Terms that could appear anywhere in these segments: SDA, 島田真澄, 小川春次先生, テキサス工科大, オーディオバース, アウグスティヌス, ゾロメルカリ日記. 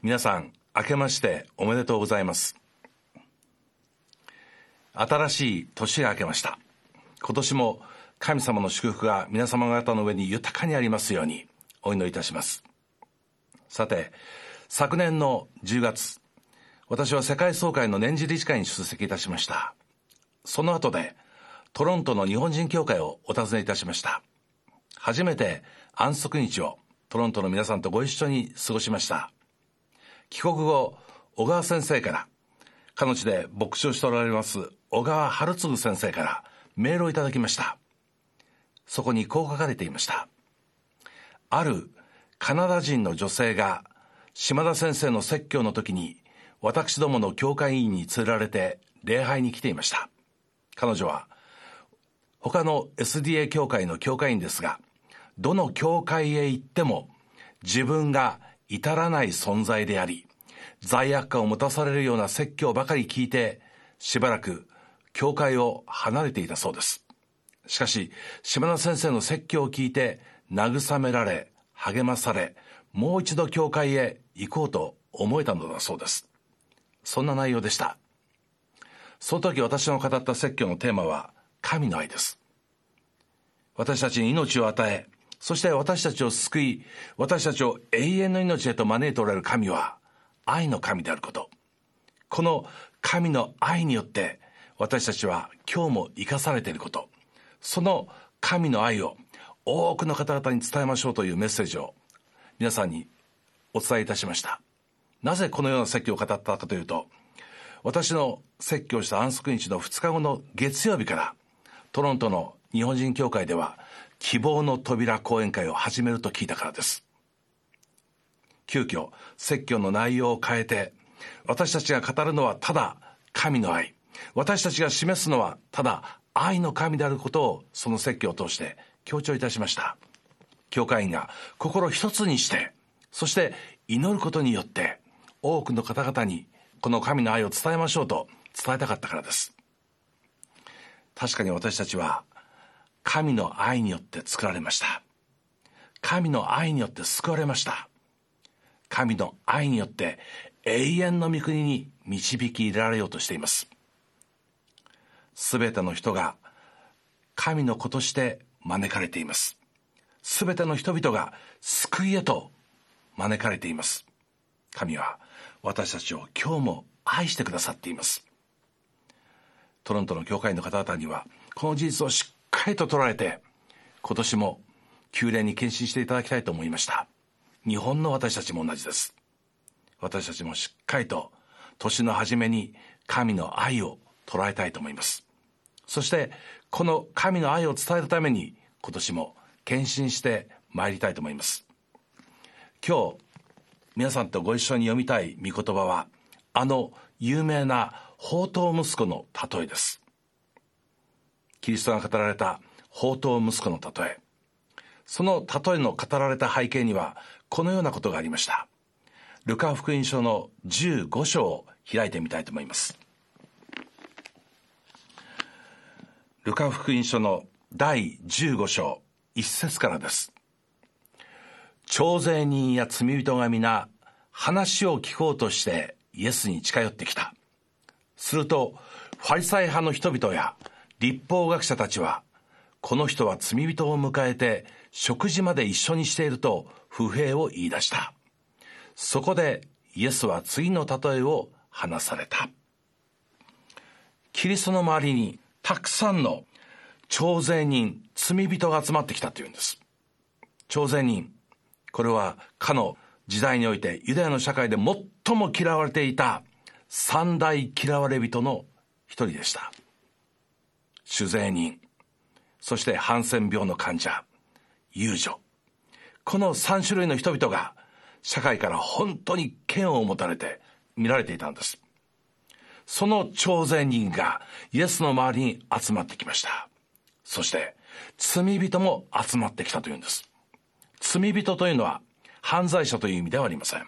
皆さん、明けましておめでとうございます。新しい年が明けました。今年も神様の祝福が皆様方の上に豊かにありますようにお祈りいたします。さて、昨年の10月、私は世界総会の年次理事会に出席いたしました。その後でトロントの日本人教会をお訪ねいたしました。初めて安息日をトロントの皆さんとご一緒に過ごしました。帰国後、小川先生から、かの地で牧師をしておられます小川春次先生からメールをいただきました。そこにこう書かれていました。あるカナダ人の女性が島田先生の説教の時に私どもの教会員に連れられて礼拝に来ていました。彼女は他の SDA 教会の教会員ですが、どの教会へ行っても自分が至らない存在であり、罪悪感を持たされるような説教ばかり聞いて、しばらく教会を離れていたそうです。しかし島田先生の説教を聞いて慰められ、励まされ、もう一度教会へ行こうと思えたのだそうです。そんな内容でした。その時私の語った説教のテーマは神の愛です。私たちに命を与え、そして私たちを救い、私たちを永遠の命へと招いておられる神は愛の神であること、この神の愛によって私たちは今日も生かされていること、その神の愛を多くの方々に伝えましょうというメッセージを皆さんにお伝えいたしました。なぜこのような説教を語ったかというと、私の説教した安息日の2日後の月曜日からトロントの日本人教会では希望の扉講演会を始めると聞いたからです。急遽説教の内容を変えて、私たちが語るのはただ神の愛、私たちが示すのはただ愛の神であることを、その説教を通して強調いたしました。教会員が心一つにして、そして祈ることによって多くの方々にこの神の愛を伝えましょうと伝えたかったからです。確かに私たちは神の愛によって作られました。神の愛によって救われました。神の愛によって永遠の御国に導き入れられようとしています。すべての人が神の子として招かれています。すべての人々が救いへと招かれています。神は私たちを今日も愛してくださっています。トロントの教会の方々にはこの事実をしっかりと捉えて、今年も旧礼に献身していただきたいと思いました。日本の私たちも同じです。私たちもしっかりと年の初めに神の愛を捉えたいと思います。そしてこの神の愛を伝えるために今年も献身してまいりたいと思います。今日皆さんとご一緒に読みたい御言葉は、あの有名な放蕩息子の例えです。キリストが語られた放蕩息子の例え、その例えの語られた背景にはこのようなことがありました。ルカ福音書の15章を開いてみたいと思います。ルカ福音書の第15章1節からです。徴税人や罪人が皆話を聞こうとしてイエスに近寄ってきた。するとファリサイ派の人々や律法学者たちは、この人は罪人を迎えて食事まで一緒にしていると不平を言い出した。そこでイエスは次の例えを話された。キリストの周りにたくさんの徴税人、罪人が集まってきたというんです。徴税人、これはかの時代においてユダヤの社会で最も嫌われていた三大嫌われ人の一人でした。酒税人、そしてハンセン病の患者、遊女、この3種類の人々が社会から本当に嫌悪を持たれて見られていたんです。その徴税人がイエスの周りに集まってきました。そして罪人も集まってきたというんです。罪人というのは犯罪者という意味ではありません。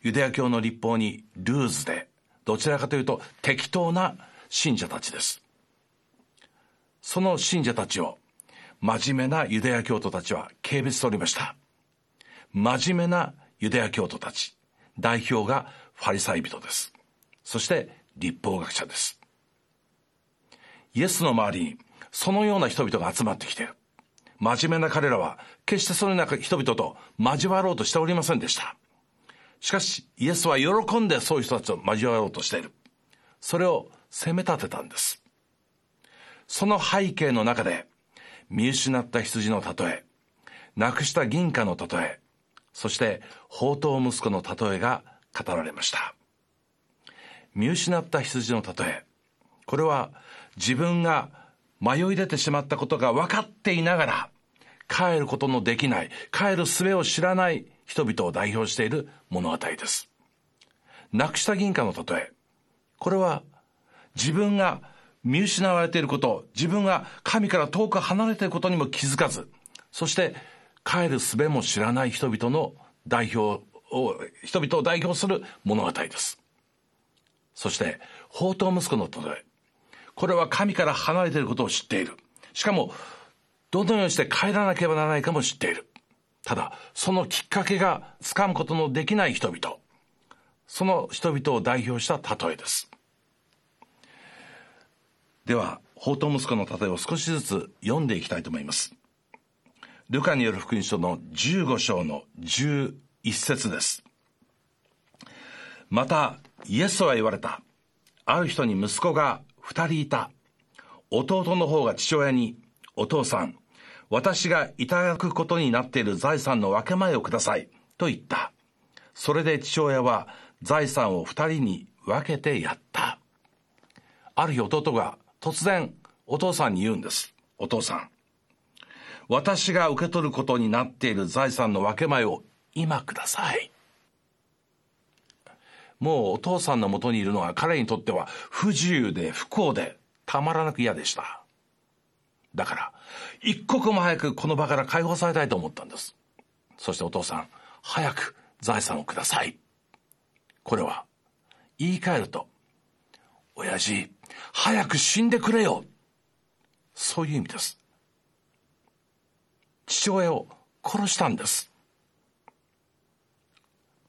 ユダヤ教の律法にルーズで、どちらかというと適当な信者たちです。その信者たちを真面目なユダヤ教徒たちは軽蔑しておりました。真面目なユダヤ教徒たち、代表がファリサイ人です。そして律法学者です。イエスの周りにそのような人々が集まってきて、真面目な彼らは決してそのような人々と交わろうとしておりませんでした。しかしイエスは喜んでそういう人たちと交わろうとしている。それを責め立てたんです。その背景の中で、見失った羊の例え、なくした銀貨の例え、そして放蕩息子の例えが語られました。見失った羊の例え、これは自分が迷い出てしまったことが分かっていながら、帰ることのできない、帰る術を知らない人々を代表している物語です。なくした銀貨の例え、これは自分が見失われていること、自分が神から遠く離れていることにも気づかず、そして帰る術も知らない人々を代表する物語です。そして放蕩息子の例え、これは神から離れていることを知っている。しかもどのようにして帰らなければならないかも知っている。ただそのきっかけがつかむことのできない人々、その人々を代表した例えです。では放蕩息子の例えを少しずつ読んでいきたいと思います。ルカによる福音書の15章の11節です。またイエスは言われた。ある人に息子が2人いた。弟の方が父親に、お父さん、私がいただくことになっている財産の分け前をくださいと言った。それで父親は財産を2人に分けてやった。ある日弟が突然お父さんに言うんです。お父さん、私が受け取ることになっている財産の分け前を今ください。もうお父さんの元にいるのは彼にとっては不自由で不幸でたまらなく嫌でした。だから一刻も早くこの場から解放されたいと思ったんです。そしてお父さん、早く財産をください。これは言い換えると、親父、早く死んでくれよ、そういう意味です。父親を殺したんです。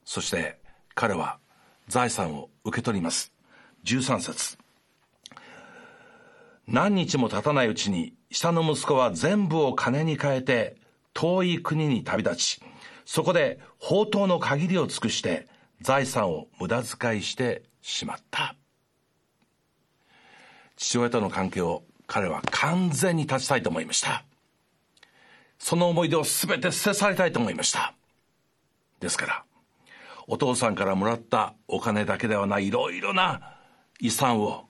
そして彼は財産を受け取ります。13節、何日も経たないうちに下の息子は全部を金に換えて遠い国に旅立ち、そこで放蕩の限りを尽くして財産を無駄遣いしてしまった。父親との関係を彼は完全に断ちたいと思いました。その思い出を全て捨て去りたいと思いました。ですからお父さんからもらったお金だけではない、いろいろな遺産を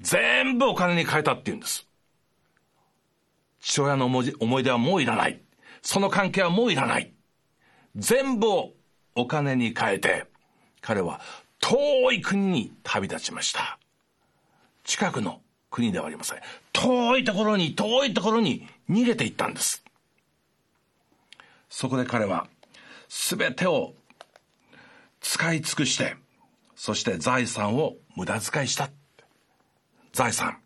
全部お金に変えたっていうんです。父親の思い出はもういらない、その関係はもういらない、全部をお金に変えて彼は遠い国に旅立ちました。近くの国ではありません。遠いところに逃げていったんです。そこで彼は全てを使い尽くして、そして財産を無駄遣いした。財産、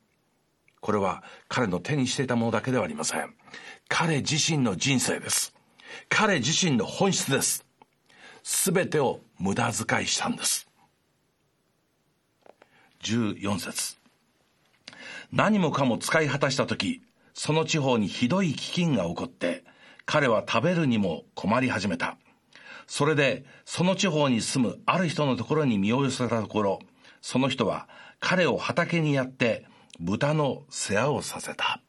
これは彼の手にしていたものだけではありません。彼自身の人生です。彼自身の本質です。全てを無駄遣いしたんです。14節、何もかも使い果たした時、その地方にひどい飢饉が起こって彼は食べるにも困り始めた。それでその地方に住むある人のところに身を寄せたところ、その人は彼を畑にやって豚の世話をさせた。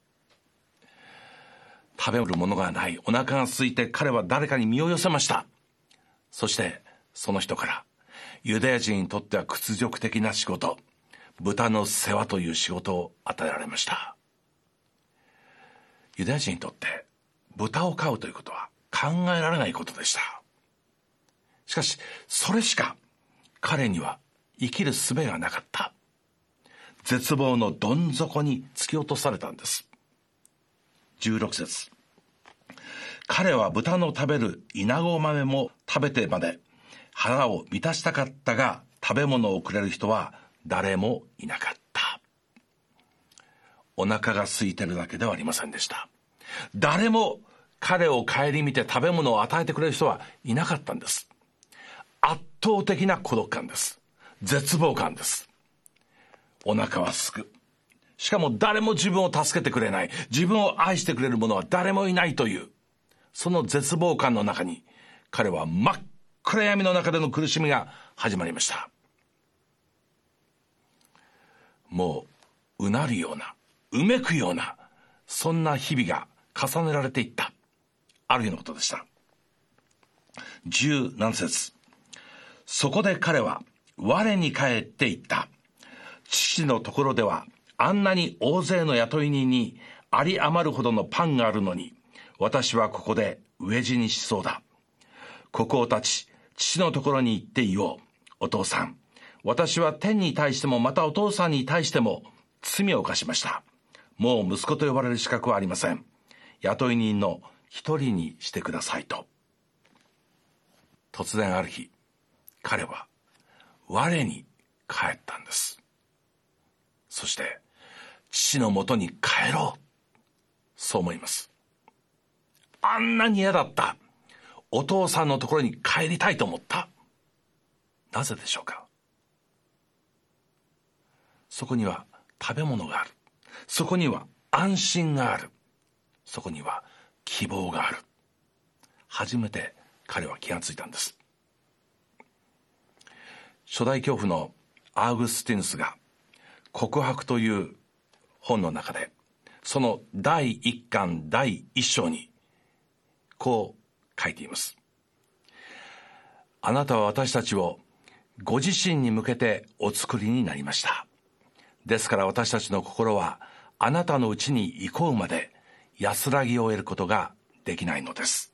食べるものがない、お腹が空いて彼は誰かに身を寄せました。そしてその人から、ユダヤ人にとっては屈辱的な仕事、豚の世話という仕事を与えられました。ユダヤ人にとって豚を飼うということは考えられないことでした。しかしそれしか彼には生きる術がなかった。絶望のどん底に突き落とされたんです。16節、彼は豚の食べるイナゴ豆も食べてまで腹を満たしたかったが、食べ物をくれる人は誰もいなかった。お腹が空いてるだけではありませんでした。誰も彼を顧みて食べ物を与えてくれる人はいなかったんです。圧倒的な孤独感です。絶望感です。お腹はすく、しかも誰も自分を助けてくれない、自分を愛してくれる者は誰もいないという、その絶望感の中に彼は真っ暗闇の中での苦しみが始まりました。もううなるような、うめくような、そんな日々が重ねられていった。ある日のことでした。17節、そこで彼は我に帰っていった。父のところではあんなに大勢の雇い人にあり余るほどのパンがあるのに、私はここで飢え死にしそうだ。ここを立ち、父のところに行って言おう。お父さん、私は天に対してもまたお父さんに対しても罪を犯しました。もう息子と呼ばれる資格はありません。雇い人の一人にしてくださいと。突然ある日、彼は我に帰ったんです。そして父のもとに帰ろう、そう思います。あんなに嫌だったお父さんのところに帰りたいと思った。なぜでしょうか。そこには食べ物がある、そこには安心がある、そこには希望がある。初めて彼は気がついたんです。初代教父のアウグスティヌスが告白という本の中で、その第1巻第1章にこう書いています。あなたは私たちをご自身に向けてお作りになりました。ですから私たちの心はあなたのうちに行こうまで安らぎを得ることができないのです。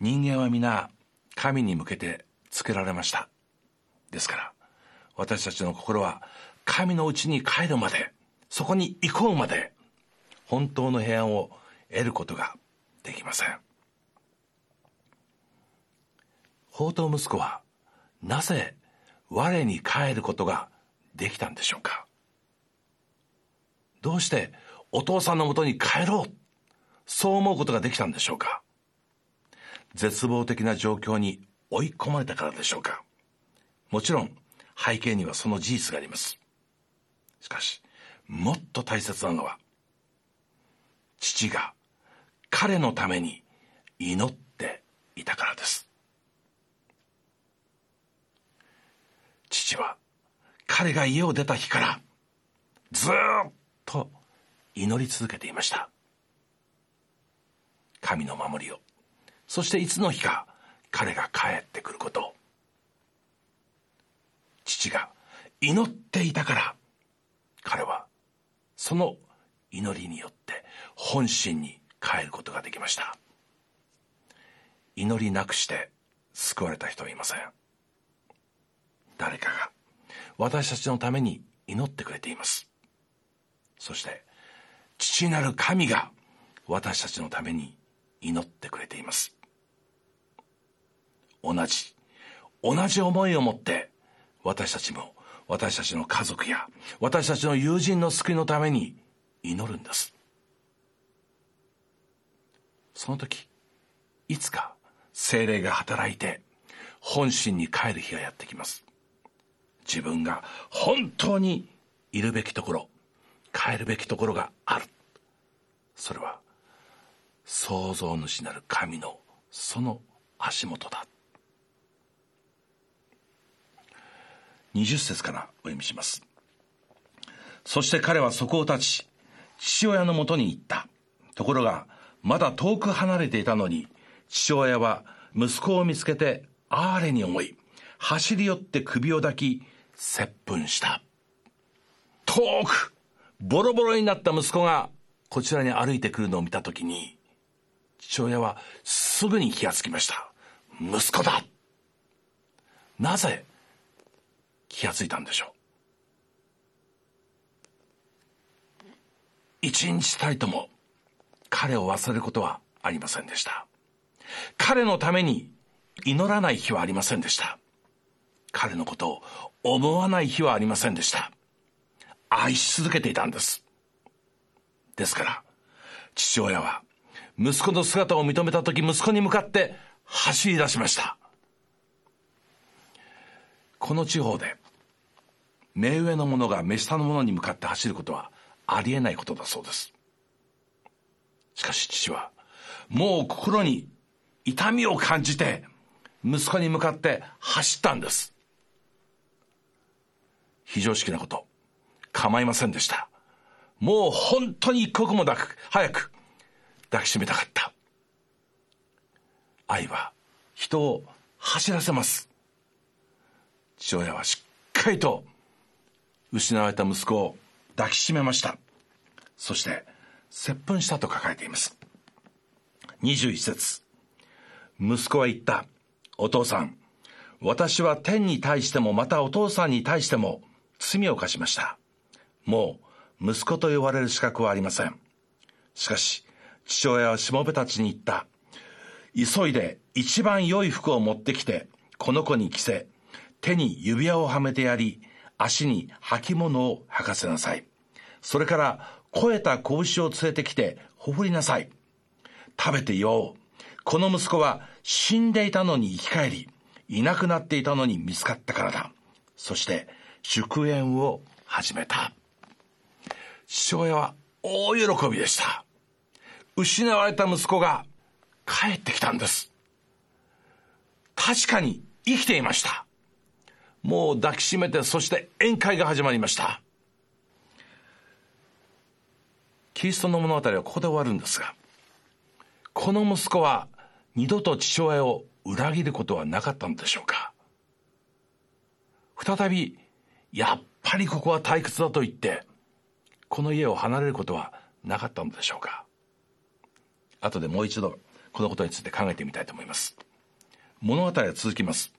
人間は皆神に向けて作られました。ですから私たちの心は神のうちに帰るまで、そこに行こうまで本当の平安を得ることができません。放蕩息子はなぜ我に帰ることができたんでしょうか。どうしてお父さんのもとに帰ろう、そう思うことができたんでしょうか。絶望的な状況に追い込まれたからでしょうか。もちろん背景にはその事実があります。しかしもっと大切なのは、父が彼のために祈っていたからです。父は彼が家を出た日からずっと祈り続けていました。神の守りを、そしていつの日か彼が帰ってくることを。父が祈っていたから彼はその祈りによって本心に帰ることができました。祈りなくして救われた人はいません。誰かが私たちのために祈ってくれています。そして父なる神が私たちのために祈ってくれています。同じ思いを持って私たちも、私たちの家族や私たちの友人の救いのために祈るんです。その時いつか聖霊が働いて本心に帰る日がやってきます。自分が本当にいるべきところ、帰るべきところがある。それは創造主なる神のその足元だ。20節からお読みします。そして彼はそこを立ち父親のもとに行った。ところがまだ遠く離れていたのに、父親は息子を見つけてあれに思い、走り寄って首を抱き接吻した。遠くボロボロになった息子がこちらに歩いてくるのを見たときに、父親はすぐに気がつきました。息子だ。なぜ気がついたんでしょう。一日たりとも彼を忘れることはありませんでした。彼のために祈らない日はありませんでした。彼のことを思わない日はありませんでした。愛し続けていたんです。ですから父親は息子の姿を認めた時、息子に向かって走り出しました。この地方で目上の者が目下の者に向かって走ることはありえないことだそうです。しかし父はもう心に痛みを感じて息子に向かって走ったんです。非常識なこと構いませんでした。もう本当に一刻も早く抱きしめたかった。愛は人を走らせます。父親はしっかりと失われた息子を抱きしめました。そして接吻したと書かれています。21節、息子は言った。お父さん、私は天に対してもまたお父さんに対しても罪を犯しました。もう息子と呼ばれる資格はありません。しかし父親はしもべたちに言った。急いで一番良い服を持ってきてこの子に着せ、手に指輪をはめてやり、足に履物を履かせなさい。それから肥えた子牛を連れてきてほふりなさい。食べて酔おう。この息子は死んでいたのに生き返り、いなくなっていたのに見つかったからだ。そして祝宴を始めた。父親は大喜びでした。失われた息子が帰ってきたんです。確かに生きていました。もう抱きしめて、そして宴会が始まりました。キリストの物語はここで終わるんですが、この息子は二度と父親を裏切ることはなかったのでしょうか。再びやっぱりここは退屈だと言ってこの家を離れることはなかったのでしょうか。後でもう一度このことについて考えてみたいと思います。物語は続きます。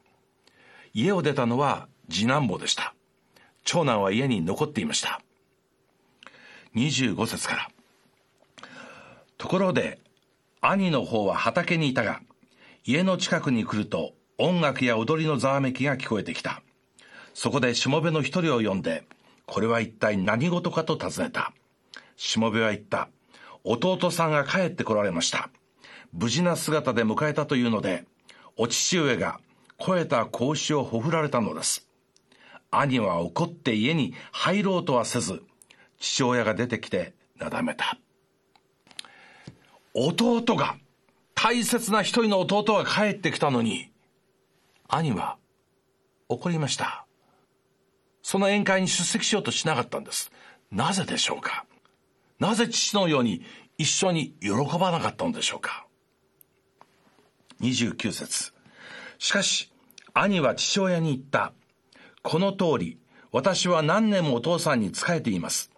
家を出たのは次男坊でした。長男は家に残っていました。25節から、ところで兄の方は畑にいたが、家の近くに来ると音楽や踊りのざわめきが聞こえてきた。そこでしもべの一人を呼んで、これは一体何事かと尋ねた。しもべは言った。弟さんが帰ってこられました。無事な姿で迎えたというので、お父上が肥えた子牛をほふられたのです。兄は怒って家に入ろうとはせず、父親が出てきてなだめた。弟が、大切な一人の弟が帰ってきたのに、兄は怒りました。その宴会に出席しようとしなかったんです。なぜでしょうか。なぜ父のように一緒に喜ばなかったのでしょうか。29節、しかし兄は父親に言った。この通り、私は何年もお父さんに仕えています。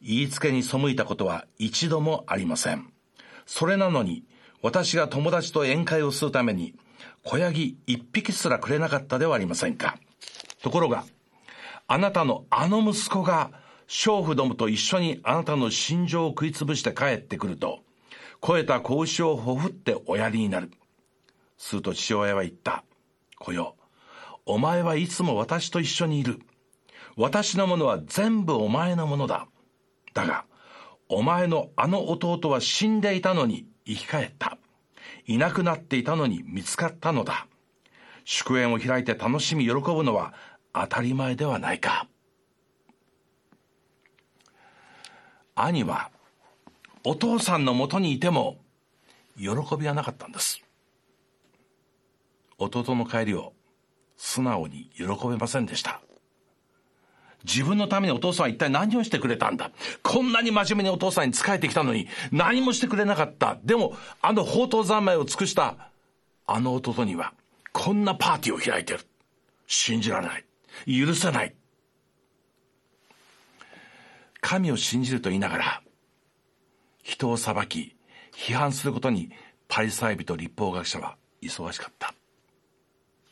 言いつけに背いたことは一度もありません。それなのに私が友達と宴会をするために子ヤギ一匹すらくれなかったではありませんか。ところがあなたのあの息子が娼婦どもと一緒にあなたの心情を食いつぶして帰ってくると、肥えた子牛をほふっておやりになる。すると父親は言った。子よ、お前はいつも私と一緒にいる。私のものは全部お前のものだ。だがお前のあの弟は死んでいたのに生き返った。いなくなっていたのに見つかったのだ。祝宴を開いて楽しみ喜ぶのは当たり前ではないか。兄はお父さんのもとにいても喜びはなかったんです。弟の帰りを素直に喜べませんでした。自分のためにお父さんは一体何をしてくれたんだ。こんなに真面目にお父さんに仕えてきたのに何もしてくれなかった。でもあの放蕩三昧を尽くしたあの弟にはこんなパーティーを開いてる。信じられない、許せない。神を信じると言いながら人を裁き批判することにパリサイ人立法学者は忙しかった。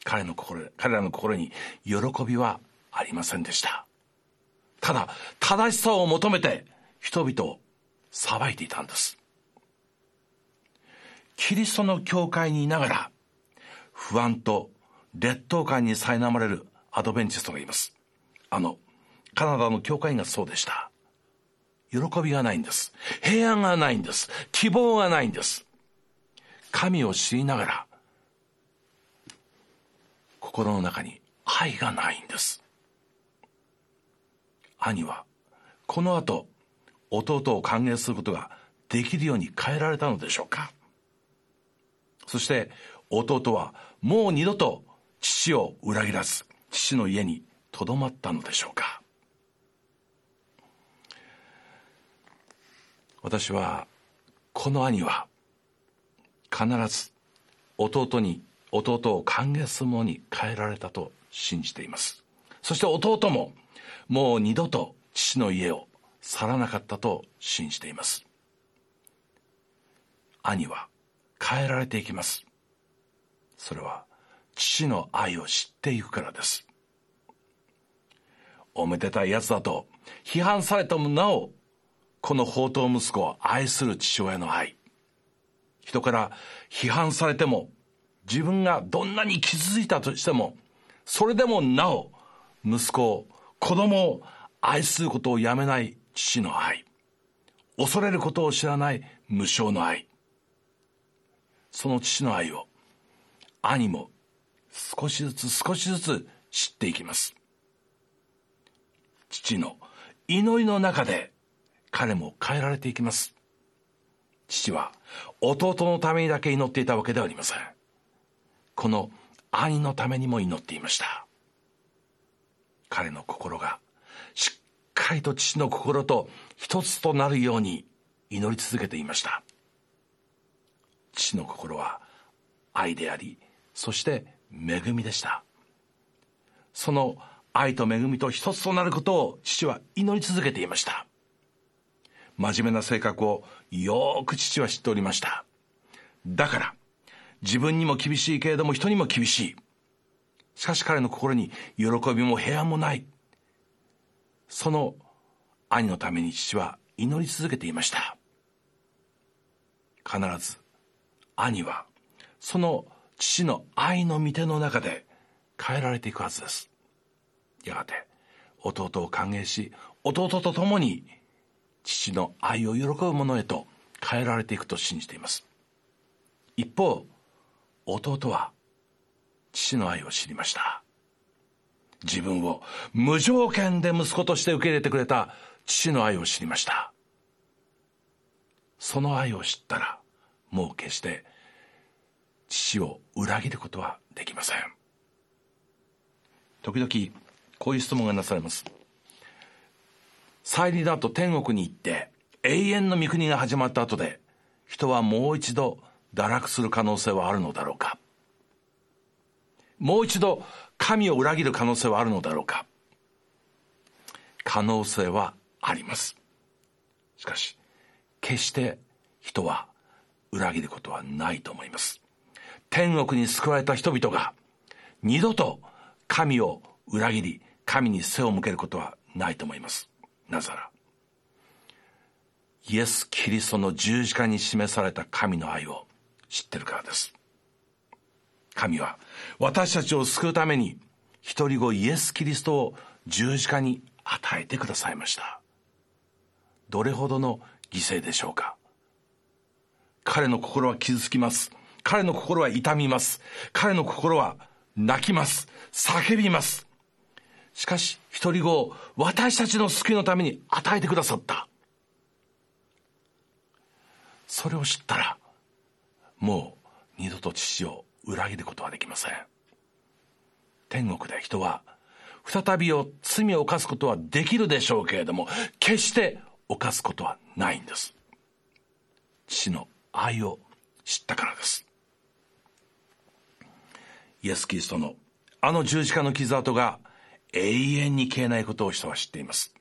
彼らの心に喜びはありませんでした。ただ正しさを求めて人々を裁いていたんです。キリストの教会にいながら不安と劣等感に苛まれるアドベンチストがいます。カナダの教会がそうでした。喜びがないんです。平安がないんです。希望がないんです。神を知りながら心の中に牌がないんです。兄はこの後弟を歓迎することができるように変えられたのでしょうか。そして弟はもう二度と父を裏切らず父の家にとどまったのでしょうか。私はこの兄は必ず弟を歓迎するものに変えられたと信じています。そして弟ももう二度と父の家を去らなかったと信じています。兄は変えられていきます。それは父の愛を知っていくからです。おめでたいやつだと批判されてもなおこの放蕩息子を愛する父親の愛、人から批判されても自分がどんなに傷ついたとしてもそれでもなお息子を子供を愛することをやめない父の愛、恐れることを知らない無償の愛、その父の愛を兄も少しずつ知っていきます。父の祈りの中で彼も変えられていきます。父は弟のためにだけ祈っていたわけではありません。この兄のためにも祈っていました。彼の心がしっかりと父の心と一つとなるように祈り続けていました。父の心は愛であり、そして恵みでした。その愛と恵みと一つとなることを父は祈り続けていました。真面目な性格をよく父は知っておりました。だから自分にも厳しいけれども人にも厳しい。しかし彼の心に喜びも平安もない。その兄のために父は祈り続けていました。必ず兄はその父の愛の御手の中で変えられていくはずです。やがて弟を歓迎し弟と共に父の愛を喜ぶものへと変えられていくと信じています。一方弟は父の愛を知りました。自分を無条件で息子として受け入れてくれた父の愛を知りました。その愛を知ったらもう決して父を裏切ることはできません。時々こういう質問がなされます。再臨の後天国に行って永遠の御国が始まった後で人はもう一度堕落する可能性はあるのだろうか。もう一度神を裏切る可能性はあるのだろうか。可能性はあります。しかし決して人は裏切ることはないと思います。天国に救われた人々が二度と神を裏切り神に背を向けることはないと思います。なぜならイエス・キリストの十字架に示された神の愛を知ってるからです。神は私たちを救うために一人子イエス・キリストを十字架に与えてくださいました。どれほどの犠牲でしょうか。彼の心は傷つきます。彼の心は痛みます。彼の心は泣きます。叫びます。しかし一人子を私たちの救いのために与えてくださった。それを知ったらもう二度と父を裏切ることはできません。天国で人は再びを罪を犯すことはできるでしょうけれども決して犯すことはないんです。父の愛を知ったからです。イエス・キリストのあの十字架の傷跡が永遠に消えないことを人は知っています。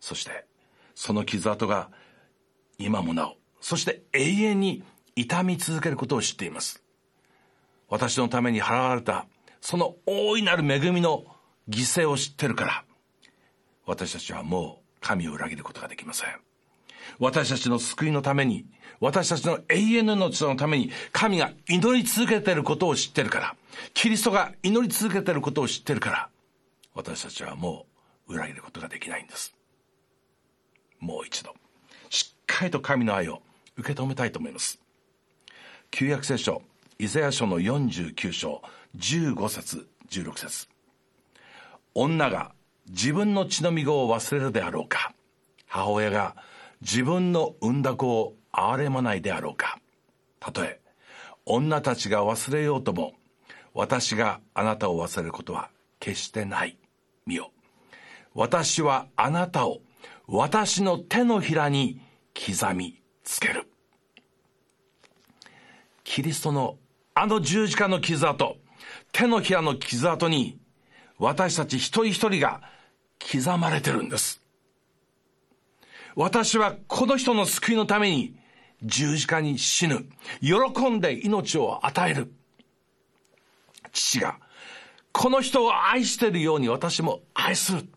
そしてその傷跡が今もなお、そして永遠に痛み続けることを知っています。私のために払われたその大いなる恵みの犠牲を知ってるから私たちはもう神を裏切ることができません。私たちの救いのために、私たちの永遠の命のために神が祈り続けていることを知ってるから、キリストが祈り続けていることを知ってるから私たちはもう裏切ることができないんです。もう一度しっかりと神の愛を受け止めたいと思います。旧約聖書イザヤ書の49章15節16節。女が自分の血のみ子を忘れるであろうか、母親が自分の産んだ子を憐れまないであろうか。たとえ女たちが忘れようとも、私があなたを忘れることは決してない。見よ、私はあなたを私の手のひらに刻みつける。キリストのあの十字架の傷跡、手のひらの傷跡に私たち一人一人が刻まれてるんです。私はこの人の救いのために十字架に死ぬ、喜んで命を与える。父がこの人を愛しているように私も愛する。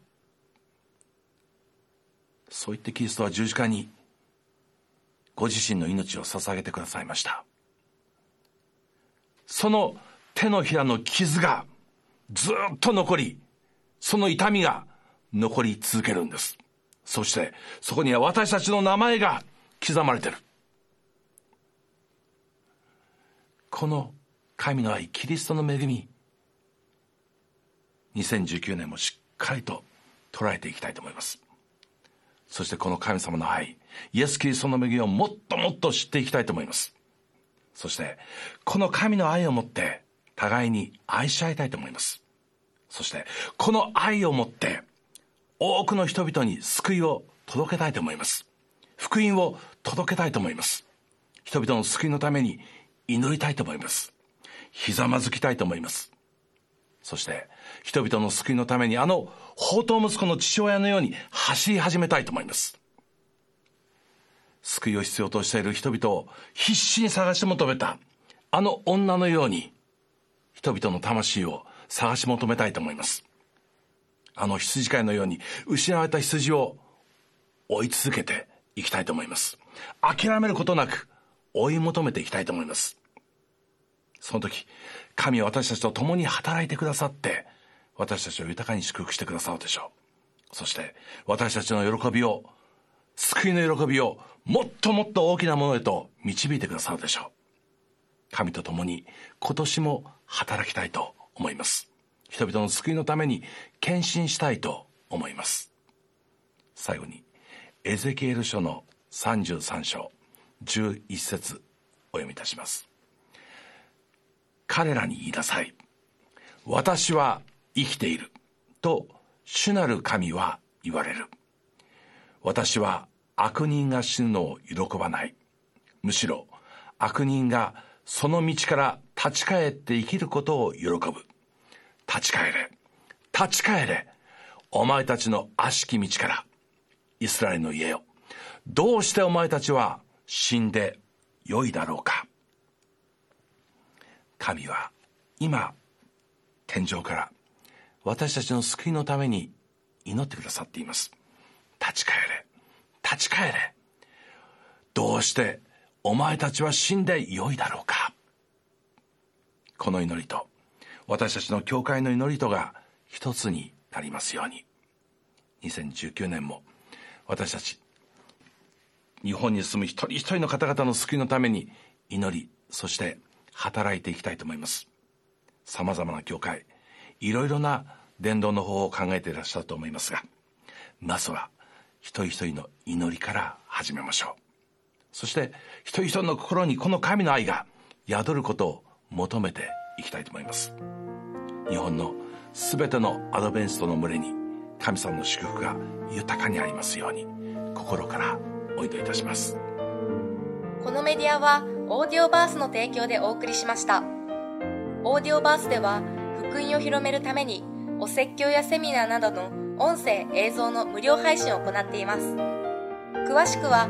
そう言ってキリストは十字架にご自身の命を捧げてくださいました。その手のひらの傷がずっと残り、その痛みが残り続けるんです。そしてそこには私たちの名前が刻まれている。この神の愛、キリストの恵み、2019年もしっかりと捉えていきたいと思います。そしてこの神様の愛、イエス・キリストの恵みをもっともっと知っていきたいと思います。そしてこの神の愛をもって互いに愛し合いたいと思います。そしてこの愛をもって多くの人々に救いを届けたいと思います。福音を届けたいと思います。人々の救いのために祈りたいと思います。ひざまずきたいと思います。そして人々の救いのためにあの放蕩息子の父親のように走り始めたいと思います。救いを必要としている人々を必死に探し求めたあの女のように、人々の魂を探し求めたいと思います。あの羊飼いのように失われた羊を追い続けていきたいと思います。諦めることなく追い求めていきたいと思います。その時神は私たちと共に働いてくださって、私たちを豊かに祝福してくださるでしょう。そして私たちの喜びを、救いの喜びをもっともっと大きなものへと導いてくださるでしょう。神と共に今年も働きたいと思います。人々の救いのために献身したいと思います。最後にエゼキエル書の33章11節お読みいたします。彼らに言いなさい、私は生きていると主なる神は言われる。私は悪人が死ぬのを喜ばない。むしろ悪人がその道から立ち返って生きることを喜ぶ。立ち返れ、立ち返れ、お前たちの悪しき道から、イスラエルの家よ、どうしてお前たちは死んでよいだろうか。神は今天上から私たちの救いのために祈ってくださっています。立ち返れ、立ち返れ、どうしてお前たちは死んでよいだろうか。この祈りと私たちの教会の祈りとが一つになりますように。2019年も私たち日本に住む一人一人の方々の救いのために祈り、そして働いていきたいと思います。さまざまな教会、いろいろな伝道の方法を考えていらっしゃると思いますが、まずは一人一人の祈りから始めましょう。そして一人一人の心にこの神の愛が宿ることを求めていきたいと思います。日本のすべてのアドベンチストの群れに神様の祝福が豊かにありますように、心からお祈りいたします。このメディアはオーディオバースの提供でお送りしました。オーディオバースでは福音を広めるためにお説教やセミナーなどの音声映像の無料配信を行っています。詳しくは